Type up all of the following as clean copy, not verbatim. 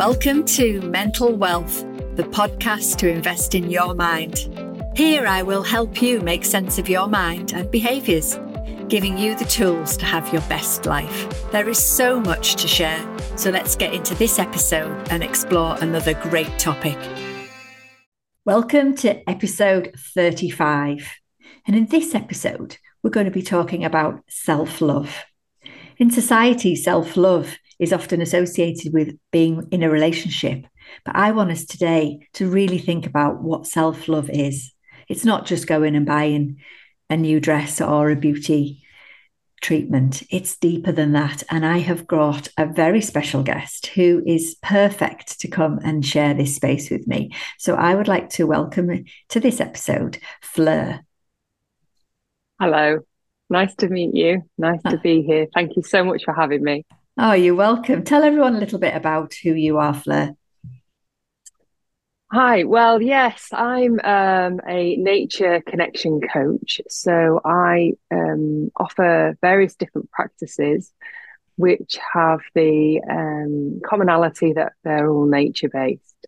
Welcome to Mental Wealth, the podcast to invest in your mind. Here I will help you make sense of your mind and behaviours, giving you the tools to have your best life. There is so much to share, so let's get into this episode and explore another great topic. Welcome to episode 35. And in this episode, we're going to be talking about self-love. In society, self-love is often associated with being in a relationship. But I want us today to really think about what self-love is. It's not just going and buying a new dress or a beauty treatment. It's deeper than that. And I have got a very special guest who is perfect to come and share this space with me. So I would like to welcome to this episode, Fleur. Hello. Nice to meet you. Nice to be here. Thank you so much for having me. Oh, you're welcome. Tell everyone a little bit about who you are, Fleur. Hi. Well, yes, I'm a nature connection coach. So I offer various different practices which have the commonality that they're all nature-based.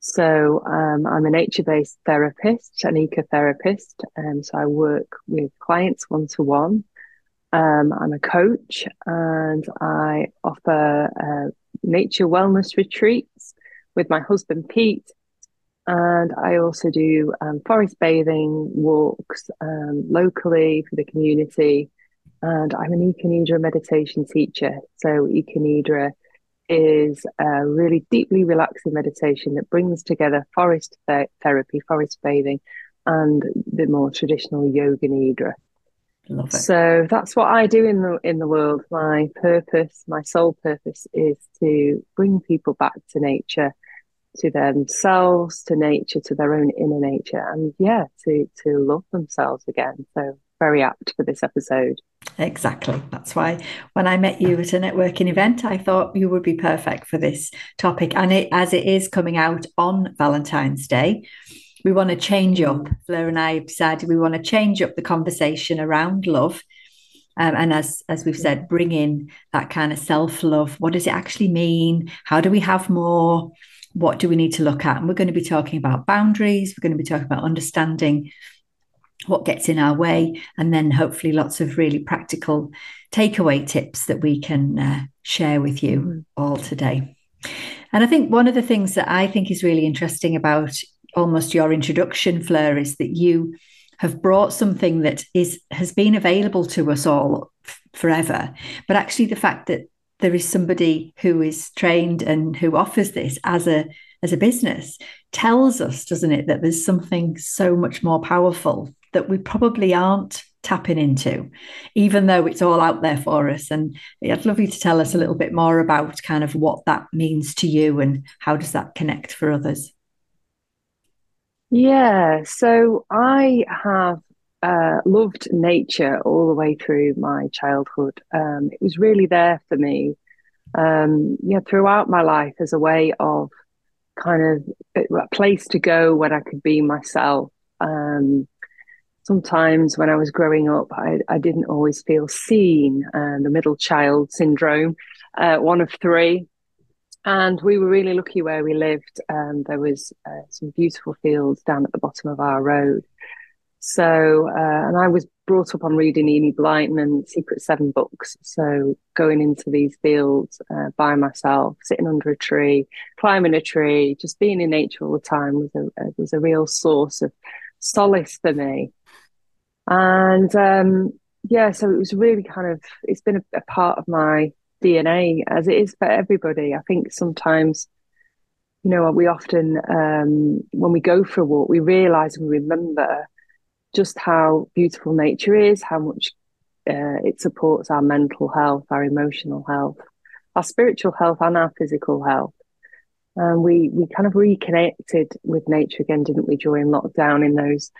So I'm a nature-based therapist, an ecotherapist. So I work with clients one-to-one. I'm a coach and I offer nature wellness retreats with my husband, Pete. And I also do forest bathing, walks locally for the community. And I'm an EcoNIDRA meditation teacher. So EcoNIDRA is a really deeply relaxing meditation that brings together forest therapy, forest bathing, and the more traditional yoga nidra. Love it. So that's what I do in the world. My purpose, my sole purpose, is to bring people back to nature, to themselves, to nature, to their own inner nature, and to love themselves again. So very apt for this episode. Exactly. That's why when I met you at a networking event, I thought you would be perfect for this topic. And as it is coming out on Valentine's Day, we want to change up. Fleur and I decided we want to change up the conversation around love. And as we've said, bring in that kind of self-love. What does it actually mean? How do we have more? What do we need to look at? And we're going to be talking about boundaries. We're going to be talking about understanding what gets in our way. And then hopefully lots of really practical takeaway tips that we can share with you all today. And I think one of the things that I think is really interesting about almost your introduction, Fleur, is that you have brought something that has been available to us all forever. But actually the fact that there is somebody who is trained and who offers this as a business tells us, doesn't it, that there's something so much more powerful that we probably aren't tapping into, even though it's all out there for us. And I'd love you to tell us a little bit more about kind of what that means to you and how does that connect for others? Yeah, so I have loved nature all the way through my childhood. It was really there for me throughout my life as a way of kind of a place to go when I could be myself. Sometimes when I was growing up, I didn't always feel seen, the middle child syndrome, one of three. And we were really lucky where we lived. There was some beautiful fields down at the bottom of our road. So, and I was brought up on reading Enid Blyton and Secret Seven books. So going into these fields by myself, sitting under a tree, climbing a tree, just being in nature all the time was a real source of solace for me. And so it was really kind of, it's been a part of my DNA, as it is for everybody. I think sometimes, you know, we often when we go for a walk, we realize and remember just how beautiful nature is, how much it supports our mental health, our emotional health, our spiritual health and our physical health. And we kind of reconnected with nature again, didn't we, during lockdown, in those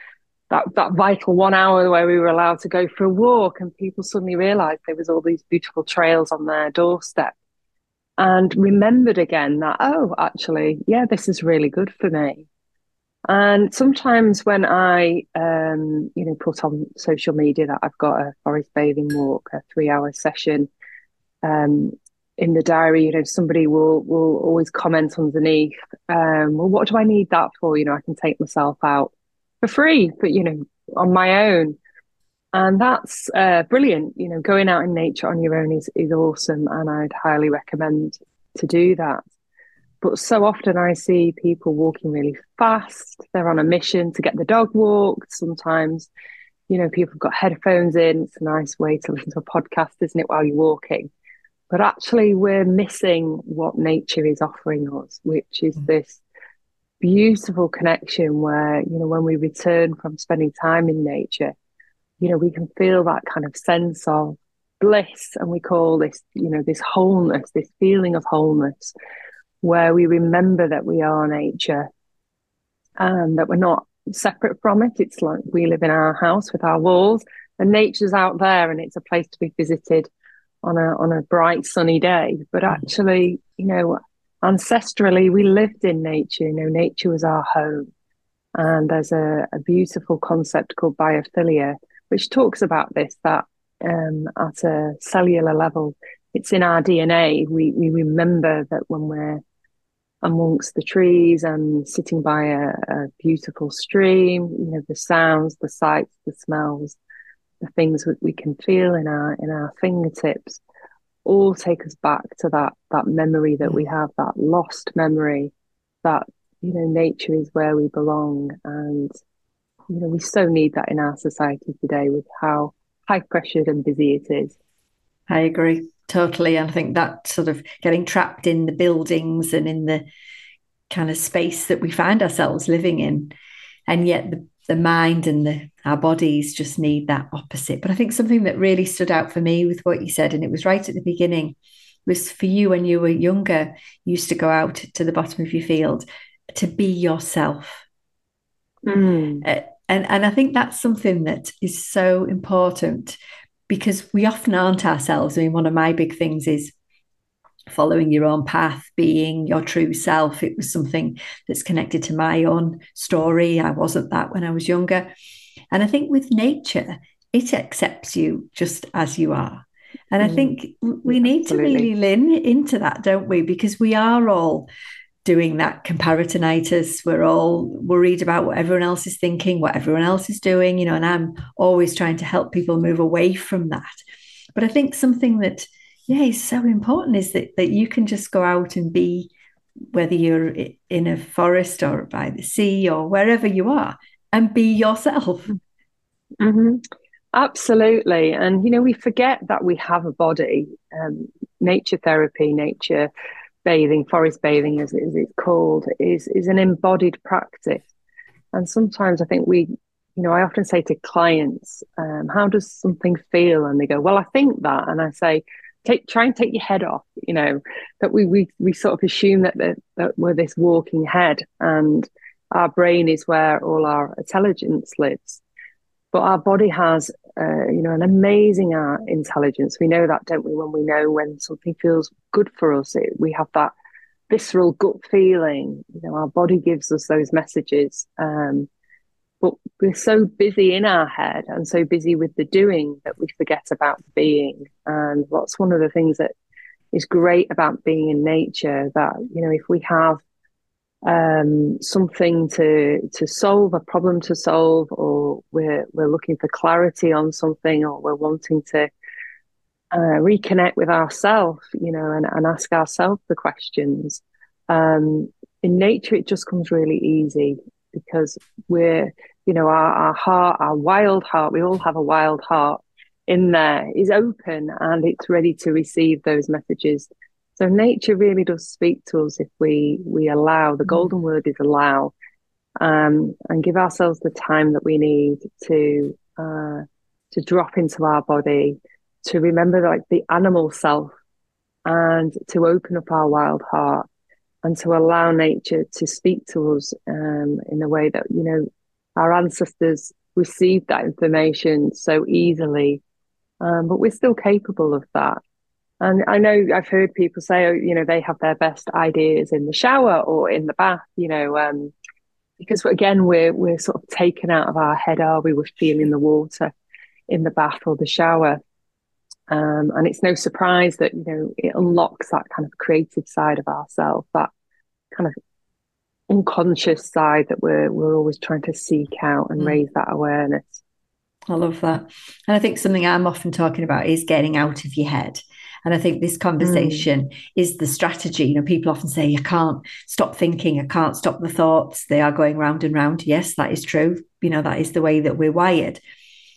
that vital 1 hour where we were allowed to go for a walk, and people suddenly realised there was all these beautiful trails on their doorstep and remembered again that, oh, actually, yeah, this is really good for me. And sometimes when I, put on social media that I've got a forest bathing walk, a 3-hour session in the diary, you know, somebody will always comment underneath, well, what do I need that for? You know, I can take myself out for free, but, you know, on my own. And that's brilliant. You know, going out in nature on your own is awesome. And I'd highly recommend to do that. But so often I see people walking really fast. They're on a mission to get the dog walked. Sometimes, you know, people have got headphones in. It's a nice way to listen to a podcast, isn't it, while you're walking? But actually we're missing what nature is offering us, which is this beautiful connection where, you know, when we return from spending time in nature, you know, we can feel that kind of sense of bliss. And we call this, you know, this wholeness, this feeling of wholeness, where we remember that we are nature and that we're not separate from it. It's like we live in our house with our walls and nature's out there, and it's a place to be visited on a bright sunny day. But actually, you know, ancestrally we lived in nature. You know, nature was our home. And there's a beautiful concept called biophilia, which talks about this, that at a cellular level, it's in our DNA. We remember that when we're amongst the trees and sitting by a beautiful stream, you know, the sounds, the sights, the smells, the things that we can feel in our fingertips all take us back to that memory that we have, that lost memory, that, you know, nature is where we belong. And, you know, we so need that in our society today with how high pressured and busy it is. I agree totally. And I think that sort of getting trapped in the buildings and in the kind of space that we find ourselves living in, and yet the mind and our bodies just need that opposite. But I think something that really stood out for me with what you said, and it was right at the beginning, was for you when you were younger, you used to go out to the bottom of your field to be yourself. And I think that's something that is so important, because we often aren't ourselves. I mean, one of my big things is following your own path, being your true self. It was something that's connected to my own story. I wasn't that when I was younger. And I think with nature, it accepts you just as you are. And I think we need to really lean into that, don't we? Because we are all doing that comparatonitis. We're all worried about what everyone else is thinking, what everyone else is doing, you know, and I'm always trying to help people move away from that. But I think something that, yeah, is so important is that you can just go out and be, whether you're in a forest or by the sea or wherever you are, and be yourself. Mm-hmm. Absolutely. And, you know, we forget that we have a body. Nature therapy, nature bathing, forest bathing as it's called, is an embodied practice. And sometimes I think I often say to clients, how does something feel? And they go, well, I think that. And I say, try and take your head off. You know, that we sort of assume that we're this walking head, and our brain is where all our intelligence lives. But our body has, you know, an amazing intelligence. We know that, don't we? When we know when something feels good for us, we have that visceral gut feeling. You know, our body gives us those messages. But we're so busy in our head and so busy with the doing that we forget about being. And that's one of the things that is great about being in nature, that, you know, if we have something to solve, a problem to solve, or we're looking for clarity on something, or we're wanting to reconnect with ourselves, you know, and ask ourselves the questions. In nature, it just comes really easy, because we're, you know, our heart, our wild heart, we all have a wild heart in there, is open and it's ready to receive those messages. So nature really does speak to us if we allow. The golden word is allow, and give ourselves the time that we need to drop into our body, to remember like the animal self, and to open up our wild heart, and to allow nature to speak to us in a way that, you know, our ancestors received that information so easily, but we're still capable of that. And I know I've heard people say, oh, you know, they have their best ideas in the shower or in the bath, you know, because again, we're sort of taken out of our head, are we? We're feeling the water in the bath or the shower. And it's no surprise that, you know, it unlocks that kind of creative side of ourselves, that kind of unconscious side that we're always trying to seek out and raise that awareness. I love that. And I think something I'm often talking about is getting out of your head. And I think this conversation is the strategy. You know, people often say, I can't stop thinking. I can't stop the thoughts. They are going round and round. Yes, that is true. You know, that is the way that we're wired.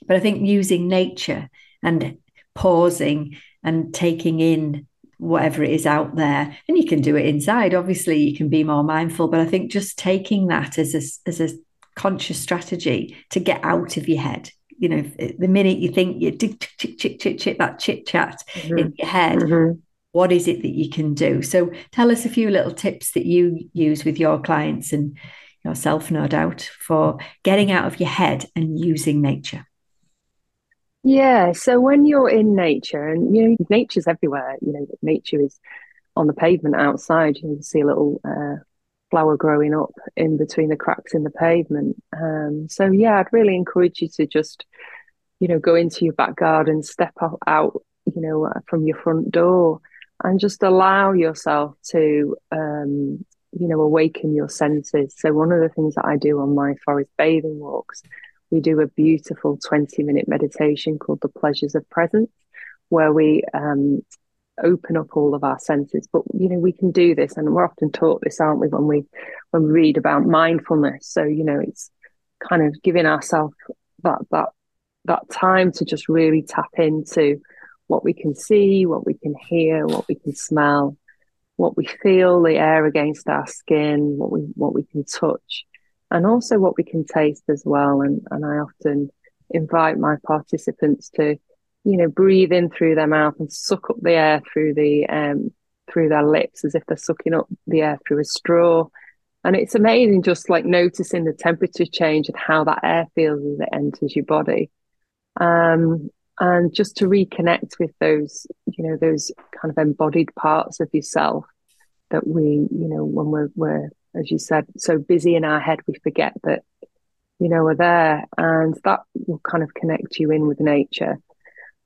But I think using nature and pausing and taking in whatever it is out there, and you can do it inside. Obviously, you can be more mindful. But I think just taking that as a conscious strategy to get out of your head. You know, the minute you think you that chit chat in your head, what is it that you can do? So tell us a few little tips that you use with your clients and yourself, no doubt, for getting out of your head and using nature. Yeah. So when you're in nature, and you know, nature's everywhere, you know, nature is on the pavement outside, you can see a little flower growing up in between the cracks in the pavement. So yeah, I'd really encourage you to just, you know, go into your back garden, step out, you know, from your front door, and just allow yourself to, you know, awaken your senses. So one of the things that I do on my forest bathing walks, we do a beautiful 20-minute meditation called The Pleasures of Presence, where we open up all of our senses. But you know, we can do this, and we're often taught this, aren't we, when we read about mindfulness. So you know, it's kind of giving ourselves that time to just really tap into what we can see, what we can hear, what we can smell, what we feel, the air against our skin, what we can touch, and also what we can taste as well. And I often invite my participants to, you know, breathe in through their mouth and suck up the air through the through their lips, as if they're sucking up the air through a straw. And it's amazing, just like noticing the temperature change and how that air feels as it enters your body, and just to reconnect with those, you know, those kind of embodied parts of yourself that we, you know, when we're as you said, so busy in our head, we forget that, you know, we're there, and that will kind of connect you in with nature.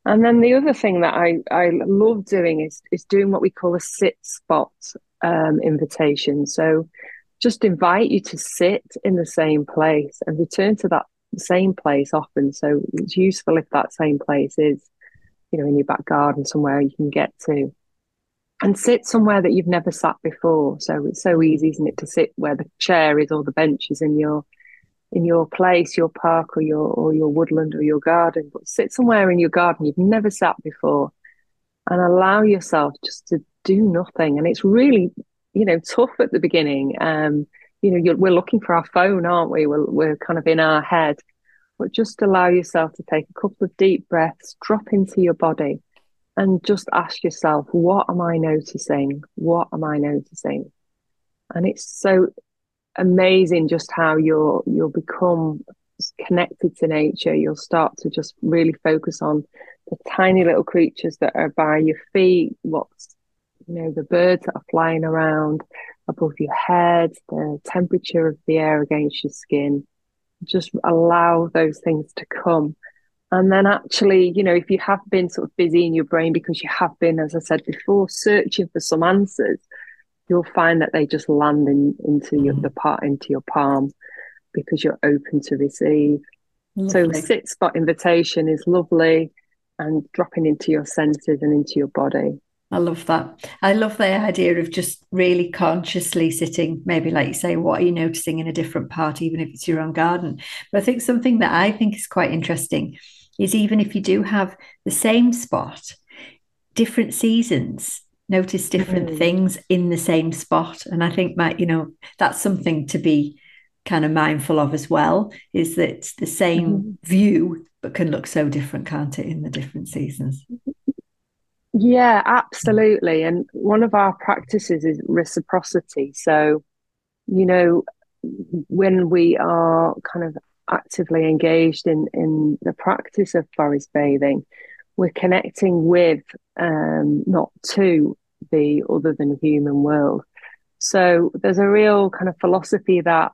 And then the other thing that I love doing is doing what we call a sit spot invitation. So just invite you to sit in the same place and return to that same place often. So it's useful if that same place is, you know, in your back garden, somewhere you can get to. And sit somewhere that you've never sat before. So it's so easy, isn't it, to sit where the chair is or the bench is in your place, your park, or your woodland, or your garden. But sit somewhere in your garden you've never sat before, and allow yourself just to do nothing. And it's really, you know, tough at the beginning. You know, we're looking for our phone, aren't we? We're kind of in our head. But just allow yourself to take a couple of deep breaths, drop into your body, and just ask yourself, what am I noticing? What am I noticing? And it's so amazing just how you'll become connected to nature. You'll start to just really focus on the tiny little creatures that are by your feet, what's, you know, the birds that are flying around above your head, the temperature of the air against your skin. Just allow those things to come. And then actually, you know, if you have been sort of busy in your brain because you have been, as I said before, searching for some answers, you'll find that they just land into your palm, because you're open to receive. Lovely. So sit spot invitation is lovely, and dropping into your senses and into your body. I love that. I love the idea of just really consciously sitting, maybe like you say, what are you noticing in a different part, even if it's your own garden. But I think something that I think is quite interesting is, even if you do have the same spot, different seasons notice different things in the same spot. And I think that, you know, that's something to be kind of mindful of as well, is that it's the same view, but can look so different, can't it, in the different seasons? Yeah, absolutely. And one of our practices is reciprocity. So, you know, when we are kind of actively engaged in the practice of forest bathing, we're connecting with, not to, the other than human world. So there's a real kind of philosophy that,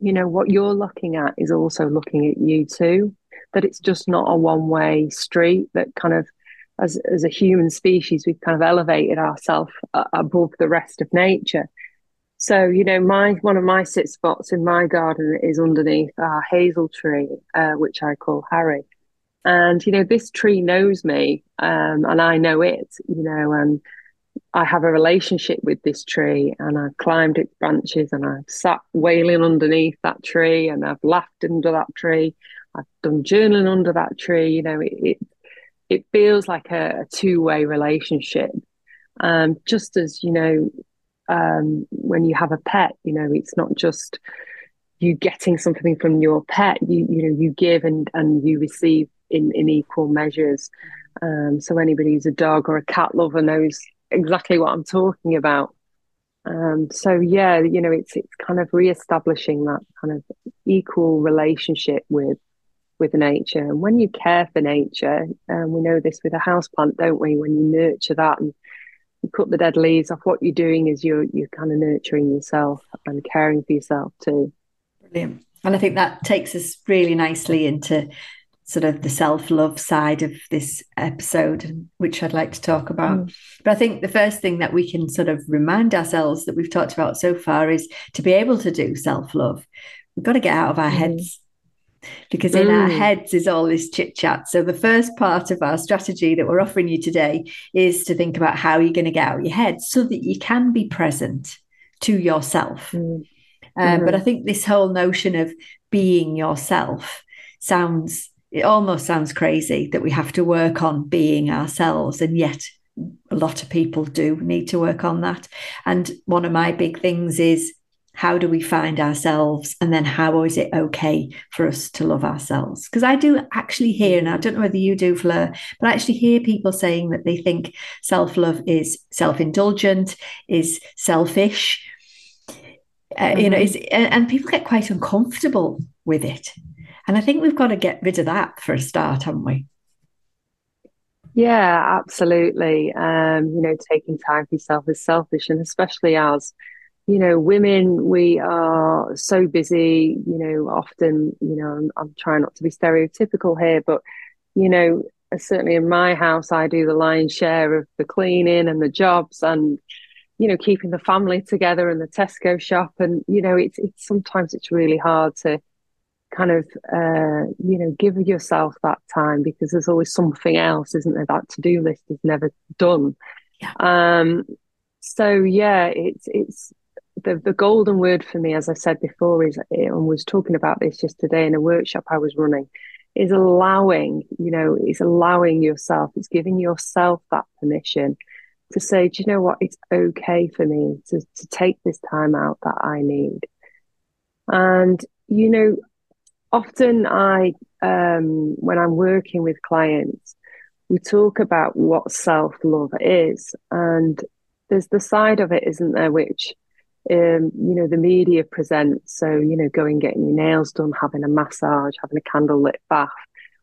you know, what you're looking at is also looking at you too, that it's just not a one-way street, that kind of as a human species, we've kind of elevated ourselves above the rest of nature. So, you know, one of my sit spots in my garden is underneath our hazel tree, which I call Harry. And, you know, this tree knows me, and I know it, you know, and I have a relationship with this tree, and I've climbed its branches, and I've sat wailing underneath that tree, and I've laughed under that tree. I've done journaling under that tree. You know, it feels like a two-way relationship. Just as, you know, when you have a pet, you know, it's not just you getting something from your pet, you know, you give and you receive in equal measures. So anybody who's a dog or a cat lover knows exactly what I'm talking about. So yeah, you know, it's kind of reestablishing that kind of equal relationship with nature. And when you care for nature, we know this with a houseplant, don't we? When you nurture that and you cut the dead leaves off, what you're doing is you're kind of nurturing yourself and caring for yourself too. Brilliant. And I think that takes us really nicely into sort of the self-love side of this episode, which I'd like to talk about. But I think the first thing that we can sort of remind ourselves that we've talked about so far is to be able to do self-love. We've got to get out of our heads, because in our heads is all this chit chat. So the first part of our strategy that we're offering you today is to think about how you're going to get out of your head so that you can be present to yourself. But I think this whole notion of being yourself it almost sounds crazy that we have to work on being ourselves. And yet a lot of people do need to work on that. And one of my big things is, how do we find ourselves? And then how is it okay for us to love ourselves? Because I do actually hear, and I don't know whether you do, Fleur, but I actually hear people saying that they think self-love is self-indulgent, is selfish, you know, and people get quite uncomfortable with it. And I think we've got to get rid of that for a start, haven't we? Yeah, absolutely. You know, taking time for yourself is selfish, and especially as, you know, women, we are so busy, you know, often, you know, I'm trying not to be stereotypical here, but, you know, certainly in my house, I do the lion's share of the cleaning and the jobs and, you know, keeping the family together and the Tesco shop. And, you know, it's sometimes it's really hard to kind of, you know, give yourself that time, because there's always something else, isn't there? That to-do list is never done. So, yeah, it's the golden word for me, as I said before, is, and was talking about this just today in a workshop I was running, is allowing, you know, it's allowing yourself, it's giving yourself that permission to say, do you know what, it's okay for me to take this time out that I need. And, you know, often I, when I'm working with clients, we talk about what self-love is, and there's the side of it, isn't there, which, you know, the media presents. So, you know, going, getting your nails done, having a massage, having a candlelit bath,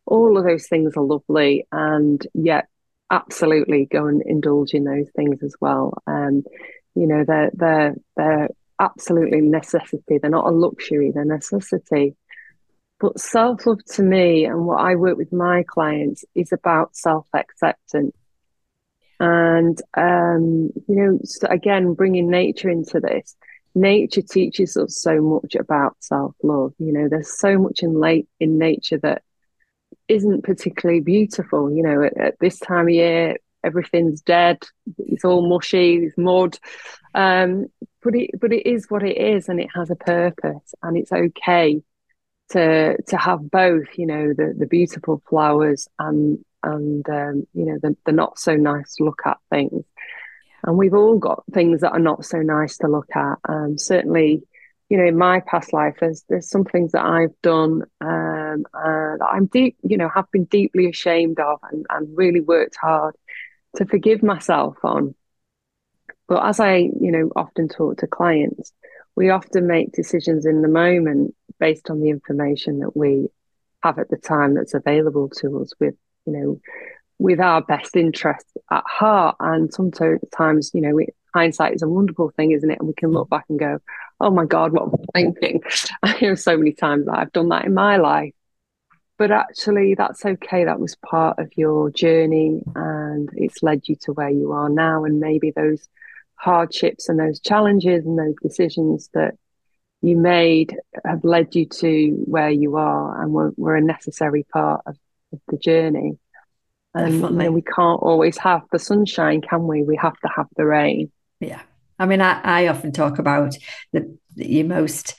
all of those things are lovely, and yet absolutely go and indulge in those things as well. You know, they're absolutely necessity. They're not a luxury, they're necessity. But self-love to me, and what I work with my clients, is about self-acceptance. And, you know, so again, bringing nature into this, nature teaches us so much about self-love. You know, there's so much in nature that isn't particularly beautiful. You know, at this time of year, everything's dead, it's all mushy, it's mud. But it is what it is, and it has a purpose, and it's okay to have both, you know, the beautiful flowers and you know, the not so nice to look at things. And we've all got things that are not so nice to look at. Certainly, you know, in my past life, there's some things that I've done that I'm have been deeply ashamed of, and really worked hard to forgive myself on. But as I, you know, often talk to clients, we often make decisions in the moment based on the information that we have at the time that's available to us, with, you know, with our best interest at heart. And sometimes, you know, hindsight is a wonderful thing, isn't it? And we can look back and go, oh my God, what was I thinking? I hear so many times that I've done that in my life. But actually, that's okay. That was part of your journey. and it's led you to where you are now. And maybe those hardships and those challenges and those decisions that you made have led you to where you are, and were a necessary part of the journey. And you know, we can't always have the sunshine, can we? We have to have the rain. Yeah. I mean, I often talk about your most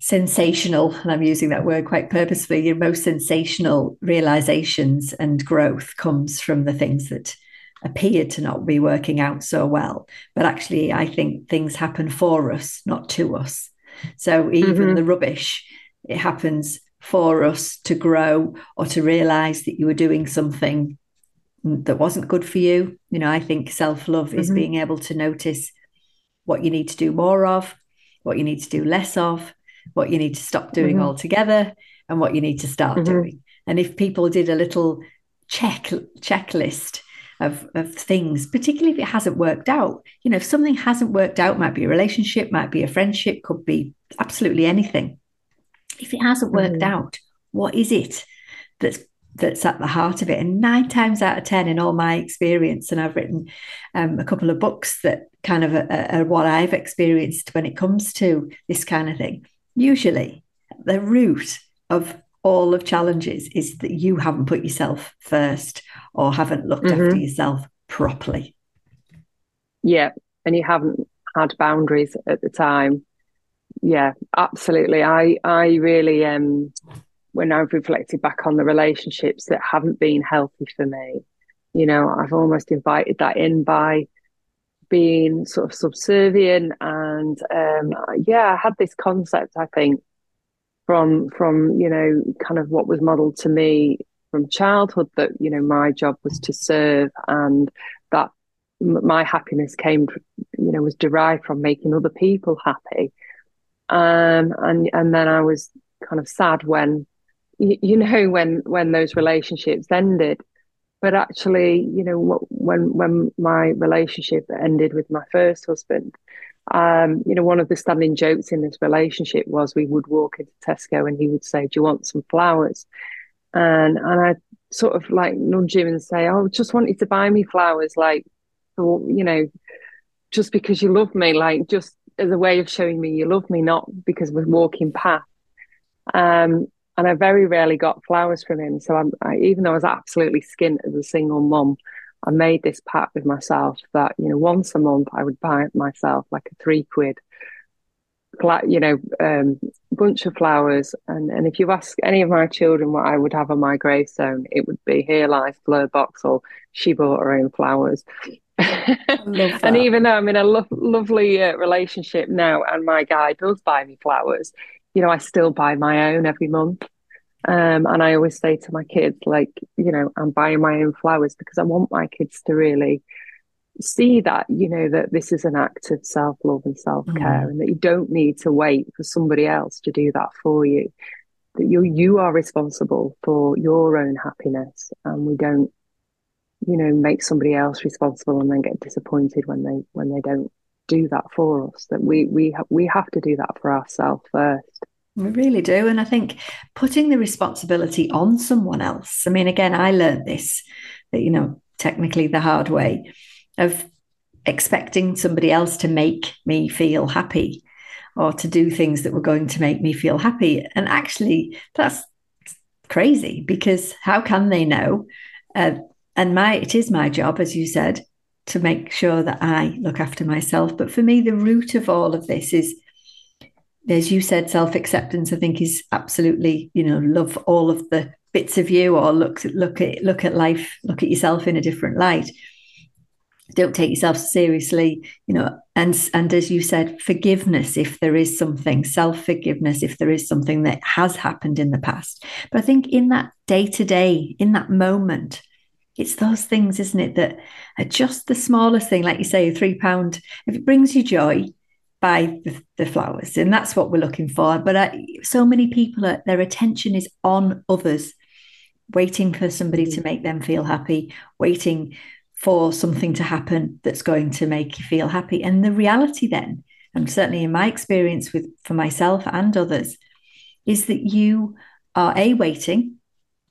sensational, and I'm using that word quite purposefully, your most sensational realizations and growth comes from the things that appeared to not be working out so well. But actually, I think things happen for us, not to us. So even the rubbish, it happens for us to grow, or to realize that you were doing something that wasn't good for you. You know, I think self-love is being able to notice what you need to do more of, what you need to do less of, what you need to stop doing altogether, and what you need to start doing. And if people did a little checklist of things, particularly if it hasn't worked out, you know, if something hasn't worked out, might be a relationship, might be a friendship, could be absolutely anything. If it hasn't worked out, what is it that's at the heart of it? And 9 times out of 10, in all my experience, and I've written a couple of books that kind of are what I've experienced when it comes to this kind of thing. Usually the root of all of challenges is that you haven't put yourself first, or haven't looked after yourself properly. Yeah. And you haven't had boundaries at the time. Yeah, absolutely. I really, when I've reflected back on the relationships that haven't been healthy for me, you know, I've almost invited that in by being sort of subservient. And I had this concept, I think, from you know, kind of what was modelled to me from childhood, that, you know, my job was to serve, and that my happiness came, you know, was derived from making other people happy. And then I was kind of sad when, you know, when those relationships ended. But actually, you know, when my relationship ended with my first husband, you know, one of the standing jokes in this relationship was we would walk into Tesco and he would say, "Do you want some flowers?" And I sort of like nudge him and say, "Oh, I just want you to buy me flowers, like, you know, just because you love me, like, just as a way of showing me you love me, not because we're walking past." And I very rarely got flowers from him. So I even though I was absolutely skint as a single mum, I made this pact with myself that, you know, once a month I would buy myself like a £3, you know, bunch of flowers. And if you ask any of my children what I would have on my gravestone, it would be, "Here lies Fleur Boxall. She bought her own flowers." And even though I'm in a lovely relationship now, and my guy does buy me flowers, you know, I still buy my own every month. And I always say to my kids, like, you know, I'm buying my own flowers because I want my kids to really see that, you know, that this is an act of self-love and self-care, and that you don't need to wait for somebody else to do that for you, that you are responsible for your own happiness, and we don't, you know, make somebody else responsible and then get disappointed when they don't do that for us, that we have to do that for ourselves first. We really do. And I think putting the responsibility on someone else, I mean, again, I learned this, that, you know, technically the hard way, of expecting somebody else to make me feel happy, or to do things that were going to make me feel happy. And actually, that's crazy, because how can they know? And it is my job, as you said, to make sure that I look after myself. But for me, the root of all of this is, as you said, self-acceptance, I think, is absolutely, you know, love all of the bits of you, or look at life, look at yourself in a different light. Don't take yourself seriously, you know, and as you said, forgiveness if there is something, self-forgiveness if there is something that has happened in the past. But I think in that day-to-day, in that moment, it's those things, isn't it, that are just the smallest thing. Like you say, a £3, if it brings you joy, buy the flowers. And that's what we're looking for. But so many people, their attention is on others, waiting for somebody to make them feel happy, waiting for something to happen that's going to make you feel happy. And the reality then, and certainly in my experience for myself and others, is that you are waiting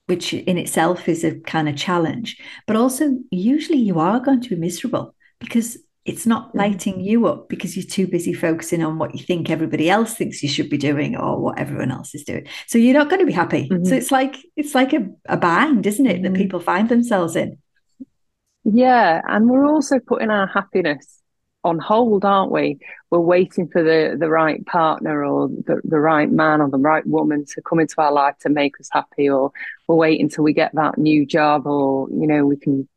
which in itself is a kind of challenge. But also, usually you are going to be miserable because it's not lighting you up because you're too busy focusing on what you think everybody else thinks you should be doing or what everyone else is doing. So you're not going to be happy. Mm-hmm. So it's like a bind, isn't it, that people find themselves in? Yeah. And we're also putting our happiness on hold, aren't we? We're waiting for the right partner or the right man or the right woman to come into our life to make us happy, or we're waiting till we get that new job, or, you know, we can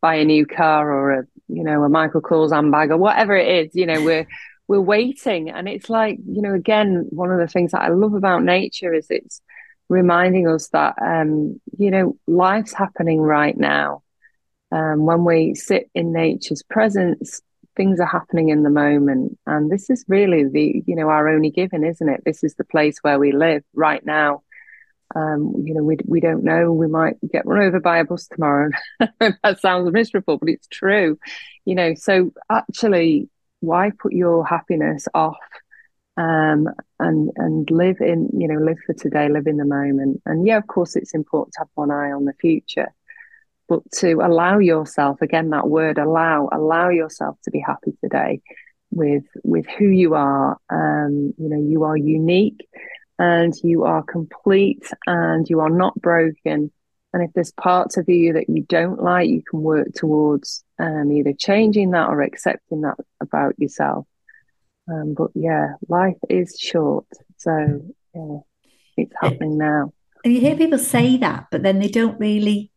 buy a new car or a Michael Kors handbag or whatever it is. You know, we're waiting. And it's like, you know, again, one of the things that I love about nature is it's reminding us that, you know, life's happening right now. When we sit in nature's presence, things are happening in the moment. And this is really the, you know, our only given, isn't it? This is the place where we live right now. You know, we don't know, we might get run over by a bus tomorrow. That sounds miserable, but it's true. You know, so actually, why put your happiness off and live in, you know, live for today, live in the moment. And yeah, of course, it's important to have one eye on the future. But to allow yourself, again, that word allow yourself to be happy today with who you are. You know, you are unique and you are complete and you are not broken. And if there's parts of you that you don't like, you can work towards either changing that or accepting that about yourself. But yeah, life is short. So yeah, it's happening now. And you hear people say that, but then they don't really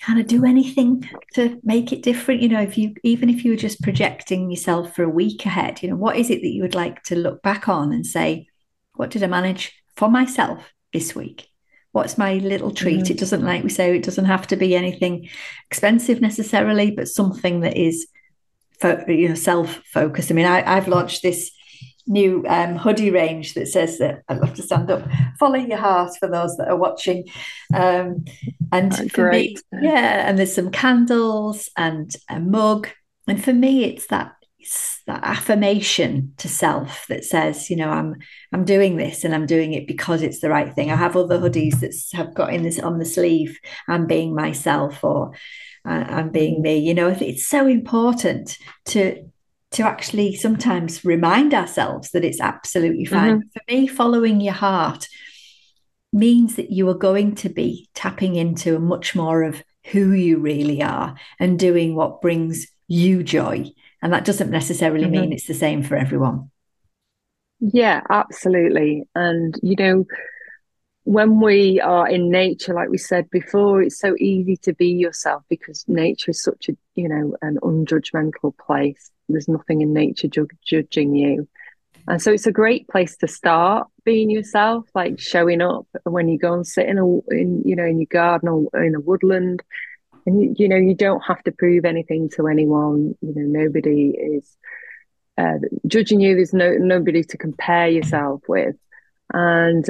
kind of do anything to make it different. You know, if you were just projecting yourself for a week ahead, you know, what is it that you would like to look back on and say, what did I manage for myself this week? What's my little treat? It doesn't, like we say, it doesn't have to be anything expensive necessarily, but something that is, you know, self-focused. I mean, I've launched this new hoodie range that says that I'd love to stand up, follow your heart, for those that are watching, and oh, for me, yeah, and there's some candles and a mug. And for me, it's that affirmation to self that says, you know, I'm doing this and I'm doing it because it's the right thing. I have other hoodies that have got in this on the sleeve, I'm being myself, or I'm being me. You know, it's so important to actually sometimes remind ourselves that it's absolutely fine. Mm-hmm. For me, following your heart means that you are going to be tapping into much more of who you really are and doing what brings you joy. And that doesn't necessarily mean it's the same for everyone. Yeah, absolutely. And, you know, when we are in nature, like we said before, it's so easy to be yourself because nature is such a, you know, an unjudgmental place. There's nothing in nature judging you. And so it's a great place to start being yourself, like showing up when you go and sit in your garden or in a woodland. And, you know, you don't have to prove anything to anyone. You know, nobody is judging you. There's nobody to compare yourself with. And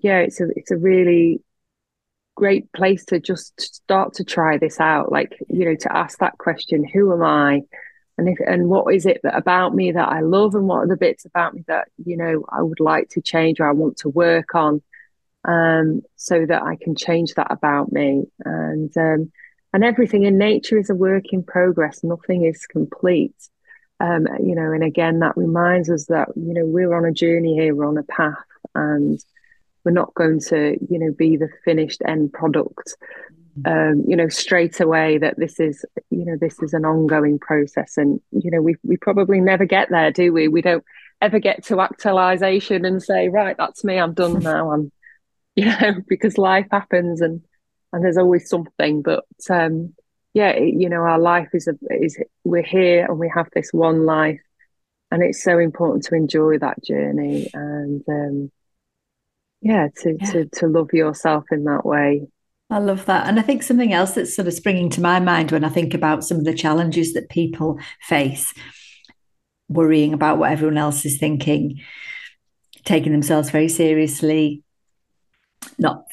yeah, it's a really great place to just start to try this out. Like, you know, to ask that question, who am I? And what is it that about me that I love? And what are the bits about me that, you know, I would like to change or I want to work on, so that I can change that about me. And everything in nature is a work in progress. Nothing is complete. You know, and again, that reminds us that, you know, we're on a journey here, we're on a path, and we're not going to, you know, be the finished end product, you know, straight away. That this is, you know, this is an ongoing process. And, you know, we probably never get there, do we? We don't ever get to actualization and say, right, that's me, I'm done now. I'm, you know, because life happens and there's always something. But, yeah, you know, our life is we're here and we have this one life, and it's so important to enjoy that journey and to love yourself in that way. I love that. And I think something else that's sort of springing to my mind when I think about some of the challenges that people face, worrying about what everyone else is thinking, taking themselves very seriously, not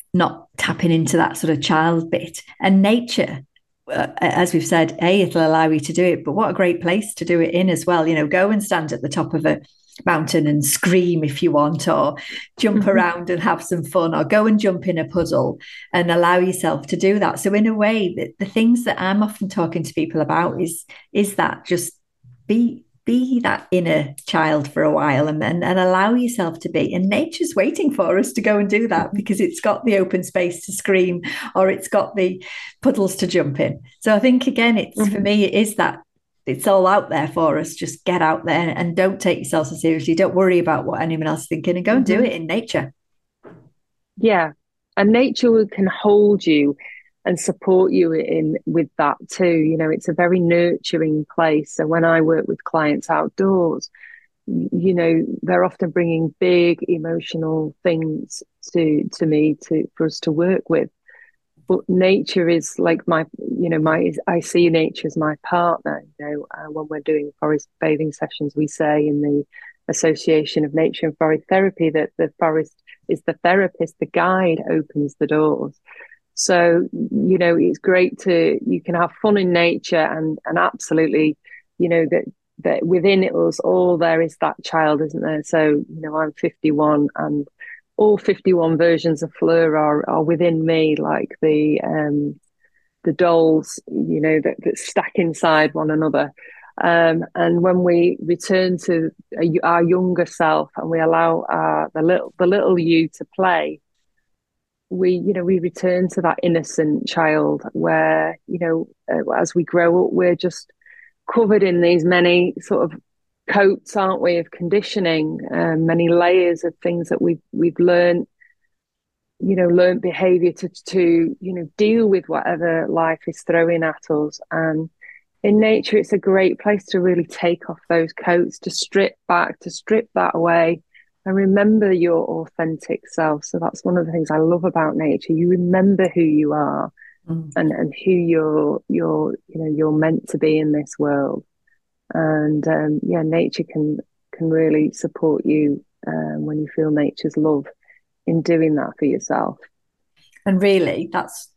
tapping into that sort of child bit. And nature, as we've said, it'll allow you to do it, but what a great place to do it in as well. You know, go and stand at the top of a mountain and scream if you want, or jump around and have some fun, or go and jump in a puddle and allow yourself to do that. So in a way, the things that I'm often talking to people about is that just be that inner child for a while and allow yourself to be. And nature's waiting for us to go and do that, because it's got the open space to scream, or it's got the puddles to jump in. So I think, again, it's for me, it is that it's all out there for us. Just get out there and don't take yourself so seriously. Don't worry about what anyone else is thinking, and go and do it in nature. Yeah. And nature can hold you and support you in with that too. You know, it's a very nurturing place. So when I work with clients outdoors, you know, they're often bringing big emotional things to me for us to work with. But nature is like I see nature as my partner. You know, when we're doing forest bathing sessions, we say in the Association of Nature and Forest Therapy that the forest is the therapist, the guide opens the doors. So, you know, it's great you can have fun in nature and absolutely, you know, that within us all there is that child, isn't there? So, you know, I'm 51 and all 51 versions of Fleur are within me, like the dolls, you know, that stack inside one another. And when we return to our younger self and we allow the little you to play, we return to that innocent child where, you know, as we grow up, we're just covered in these many sort of coats, aren't we, of conditioning, many layers of things that we've learned, you know, learned behavior to, you know, deal with whatever life is throwing at us. And in nature, it's a great place to really take off those coats, to strip back, to strip that away. And remember your authentic self. So that's one of the things I love about nature. You remember who you are and who you're meant to be in this world. And nature can really support you when you feel nature's love in doing that for yourself. And really,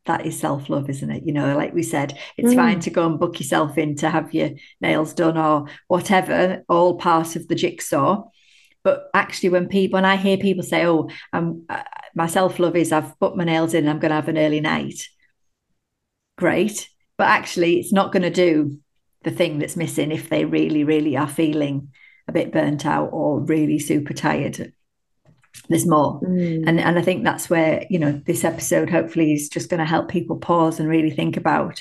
that is self-love, isn't it? You know, like we said, it's fine to go and book yourself in to have your nails done or whatever, all part of the jigsaw. But actually, when I hear people say, "Oh, my self-love is I've put my nails in and I'm going to have an early night," great. But actually, it's not going to do the thing that's missing if they really, really are feeling a bit burnt out or really super tired. There's more. And I think that's where, you know, this episode hopefully is just going to help people pause and really think about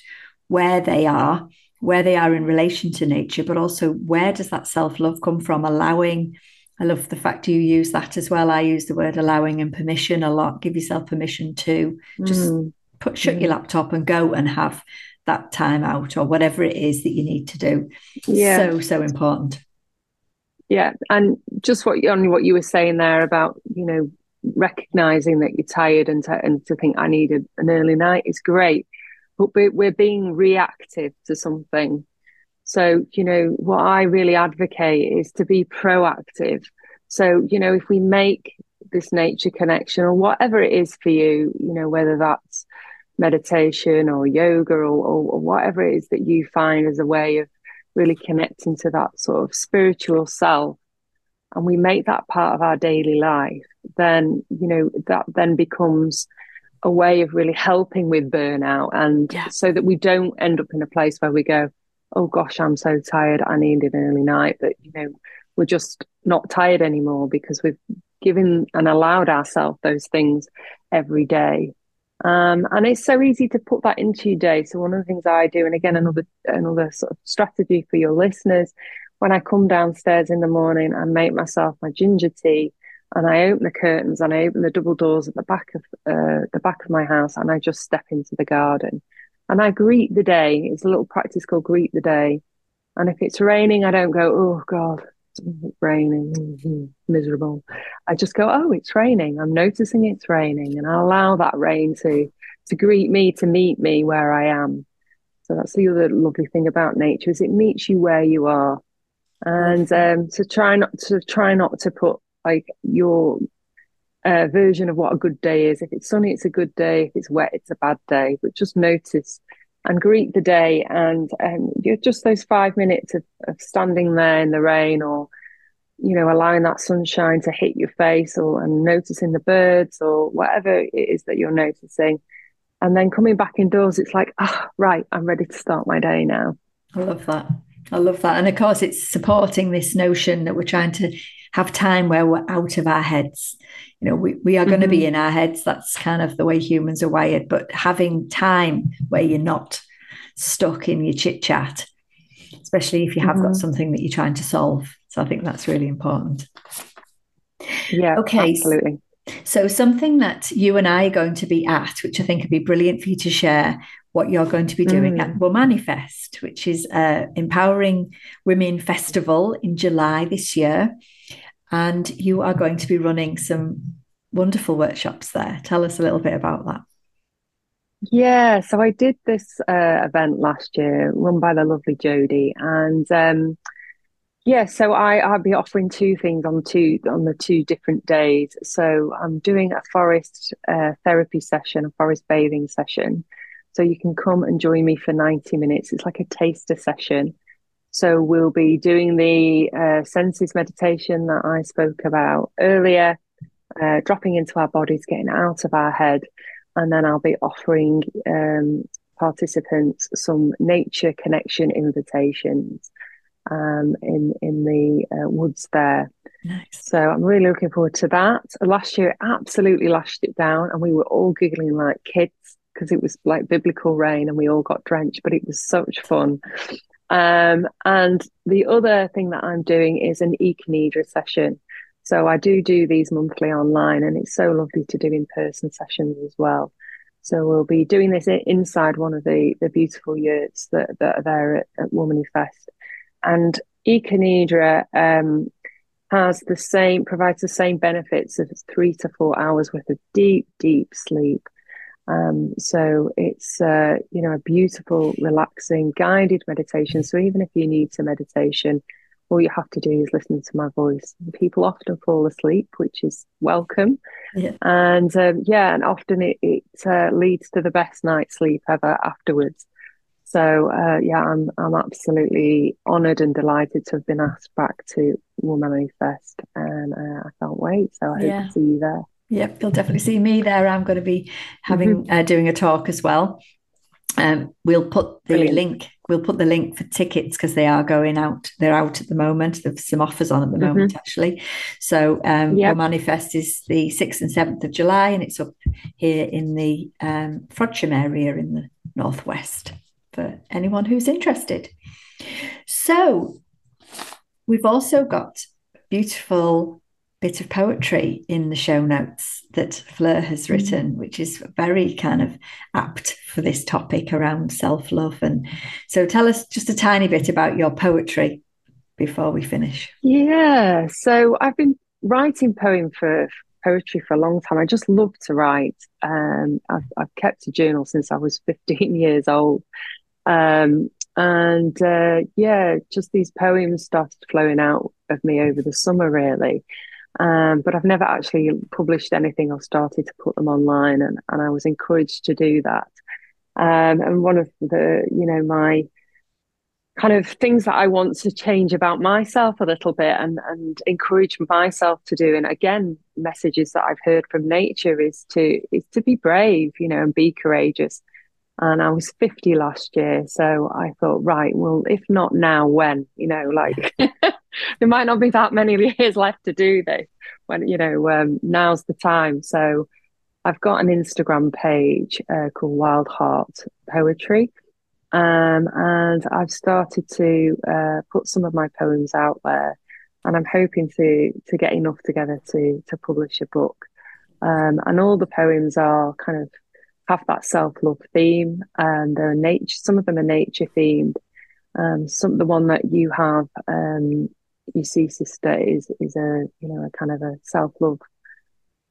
where they are in relation to nature, but also where does that self-love come from? I love the fact you use that as well. I use the word allowing and permission a lot. Give yourself permission to just shut your laptop and go and have that time out or whatever it is that you need to do. Yeah. So important. Yeah. And just what you were saying there about, you know, recognizing that you're tired and to think I need an early night is great. But we're being reactive to something. So, you know, what I really advocate is to be proactive. So, you know, if we make this nature connection or whatever it is for you, you know, whether that's meditation or yoga or whatever it is that you find as a way of really connecting to that sort of spiritual self, and we make that part of our daily life, then, you know, that then becomes a way of really helping with burnout. And so that we don't end up in a place where we go, "Oh gosh, I'm so tired, I need an early night," but, you know, we're just not tired anymore because we've given and allowed ourselves those things every day. And it's so easy to put that into your day. So one of the things I do, and again, another sort of strategy for your listeners, when I come downstairs in the morning, I make myself my ginger tea and I open the curtains and I open the double doors at the back of my house, and I just step into the garden. And I greet the day. It's a little practice called Greet the Day. And if it's raining, I don't go, "Oh God, it's raining, miserable." I just go, "Oh, it's raining. I'm noticing it's raining." And I allow that rain to greet me, to meet me where I am. So that's the other lovely thing about nature, is it meets you where you are. And to try not to put like your version of what a good day is. If it's sunny, it's a good day. If it's wet, it's a bad day. But just notice and greet the day. And just those 5 minutes of standing there in the rain, or you know, allowing that sunshine to hit your face, or and noticing the birds or whatever it is that you're noticing. And then coming back indoors, it's like, ah, oh, right, I'm ready to start my day now. I love that. I love that. And of course, it's supporting this notion that we're trying to have time where we're out of our heads. You know, we are going to be in our heads. That's kind of the way humans are wired. But having time where you're not stuck in your chit chat, especially if you have got something that you're trying to solve. So I think that's really important. Yeah, okay. Absolutely. So something that you and I are going to be at, which I think would be brilliant for you to share, what you're going to be doing at Womanifest, which is an empowering women festival in July this year. And you are going to be running some wonderful workshops there. Tell us a little bit about that. Yeah, so I did this event last year, run by the lovely Jodie. And so I'll be offering two things on the two different days. So I'm doing a forest therapy session, a forest bathing session. So you can come and join me for 90 minutes. It's like a taster session. So we'll be doing the senses meditation that I spoke about earlier, dropping into our bodies, getting out of our head. And then I'll be offering participants some nature connection invitations in the woods there. Nice. So I'm really looking forward to that. Last year, it absolutely lashed it down and we were all giggling like kids, because it was like biblical rain and we all got drenched, but it was such fun. And the other thing that I'm doing is an EcoNIDRA session. So I do these monthly online, and it's so lovely to do in-person sessions as well. So we'll be doing this inside one of the beautiful yurts that are there at Womanifest. And EcoNIDRA provides the same benefits of 3 to 4 hours worth of deep, deep sleep. So it's, a beautiful, relaxing, guided meditation. So even if you need some meditation, all you have to do is listen to my voice. People often fall asleep, which is welcome. Yeah. And and often it leads to the best night's sleep ever afterwards. So I'm absolutely honoured and delighted to have been asked back to Womanifest, and I can't wait. So I hope to see you there. Yep, you'll definitely see me there. I'm going to be doing a talk as well. We'll put the link for tickets, because they are going out. They're out at the moment. There's some offers on at the moment, actually. So Manifest is the 6th and 7th of July, and it's up here in the Frodsham area in the northwest for anyone who's interested. So we've also got beautiful bit of poetry in the show notes that Fleur has written, which is very kind of apt for this topic around self-love. And so tell us just a tiny bit about your poetry before we finish. Yeah, so I've been writing poetry for a long time. I just love to write. I've kept a journal since I was 15 years old. Just these poems started flowing out of me over the summer, really. But I've never actually published anything or started to put them online, and I was encouraged to do that. And one of the, my kind of things that I want to change about myself a little bit and encourage myself to do, and again, messages that I've heard from nature is to be brave, and be courageous. And I was 50 last year, so I thought, right, well, if not now, when? There might not be that many years left to do this. When now's the time. So I've got an Instagram page called Wild Heart Poetry, and I've started to put some of my poems out there, and I'm hoping to get enough together to publish a book. And all the poems are kind of have that self-love theme, and they're nature. Some of them are nature themed. The one that you have, You See Sister, is a a kind of a self-love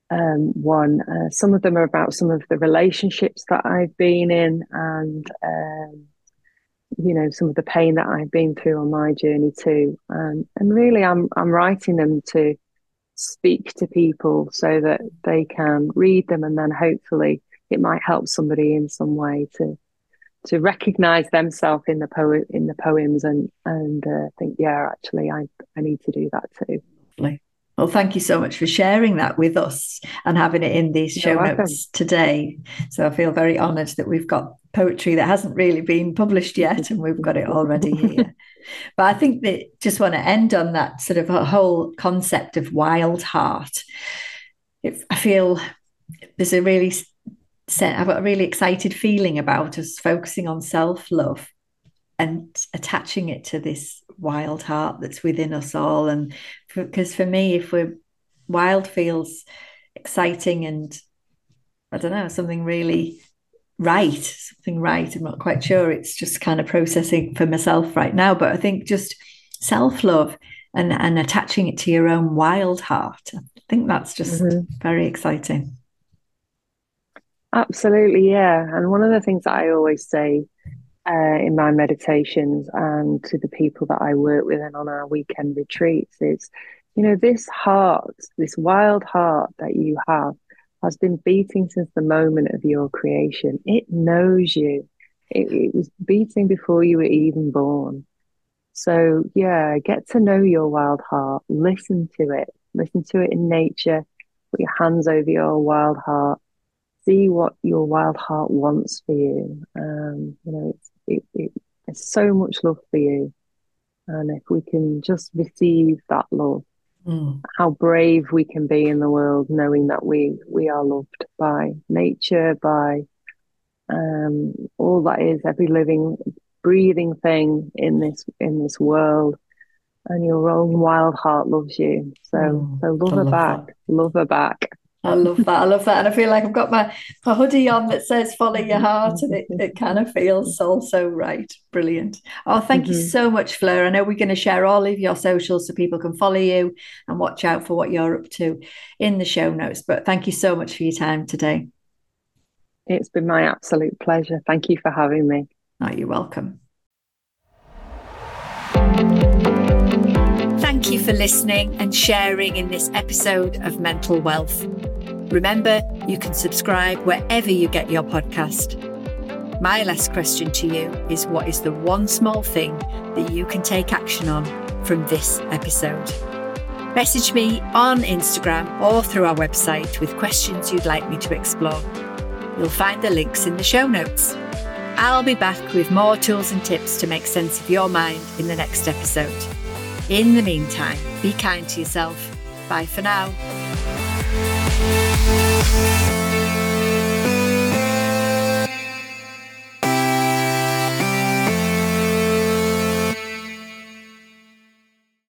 one. Some of them are about some of the relationships that I've been in, and some of the pain that I've been through on my journey too. And really, I'm writing them to speak to people so that they can read them, and then hopefully it might help somebody in some way to recognize themselves in the poems and think, actually, I need to do that too. lovely. Well, thank you so much for sharing that with us and having it in these show notes today. So I feel very honoured that we've got poetry that hasn't really been published yet and we've got it already here. But I think that just want to end on that sort of a whole concept of wild heart. I feel there's a really, I've got a really excited feeling about us focusing on self-love and attaching it to this wild heart that's within us all. And because for me, if we're wild, feels exciting and I don't know, something really right, I'm not quite sure. It's just kind of processing for myself right now. But I think just self-love and attaching it to your own wild heart, I think that's just very exciting. Absolutely, yeah. And one of the things that I always say in my meditations and to the people that I work with and on our weekend retreats is, you know, this heart, this wild heart that you have has been beating since the moment of your creation. It knows you. It was beating before you were even born. So, yeah, get to know your wild heart. Listen to it. Listen to it in nature. Put your hands over your wild heart. See what your wild heart wants for you. You know, there's so much love for you. And if we can just receive that love, how brave we can be in the world, knowing that we are loved by nature, by all that is, every living, breathing thing in this world. And your own wild heart loves you. So love her back. Love her back. I love that. I love that. And I feel like I've got my hoodie on that says follow your heart, and it kind of feels also right. Brilliant. Oh, thank you so much, Fleur. I know we're going to share all of your socials so people can follow you and watch out for what you're up to in the show notes. But thank you so much for your time today. It's been my absolute pleasure. Thank you for having me. Oh, you're welcome. Thank you for listening and sharing in this episode of Mental Wealth. Remember, you can subscribe wherever you get your podcast. My last question to you is, what is the one small thing that you can take action on from this episode? Message me on Instagram or through our website with questions you'd like me to explore. You'll find the links in the show notes. I'll be back with more tools and tips to make sense of your mind in the next episode. In the meantime, be kind to yourself. Bye for now.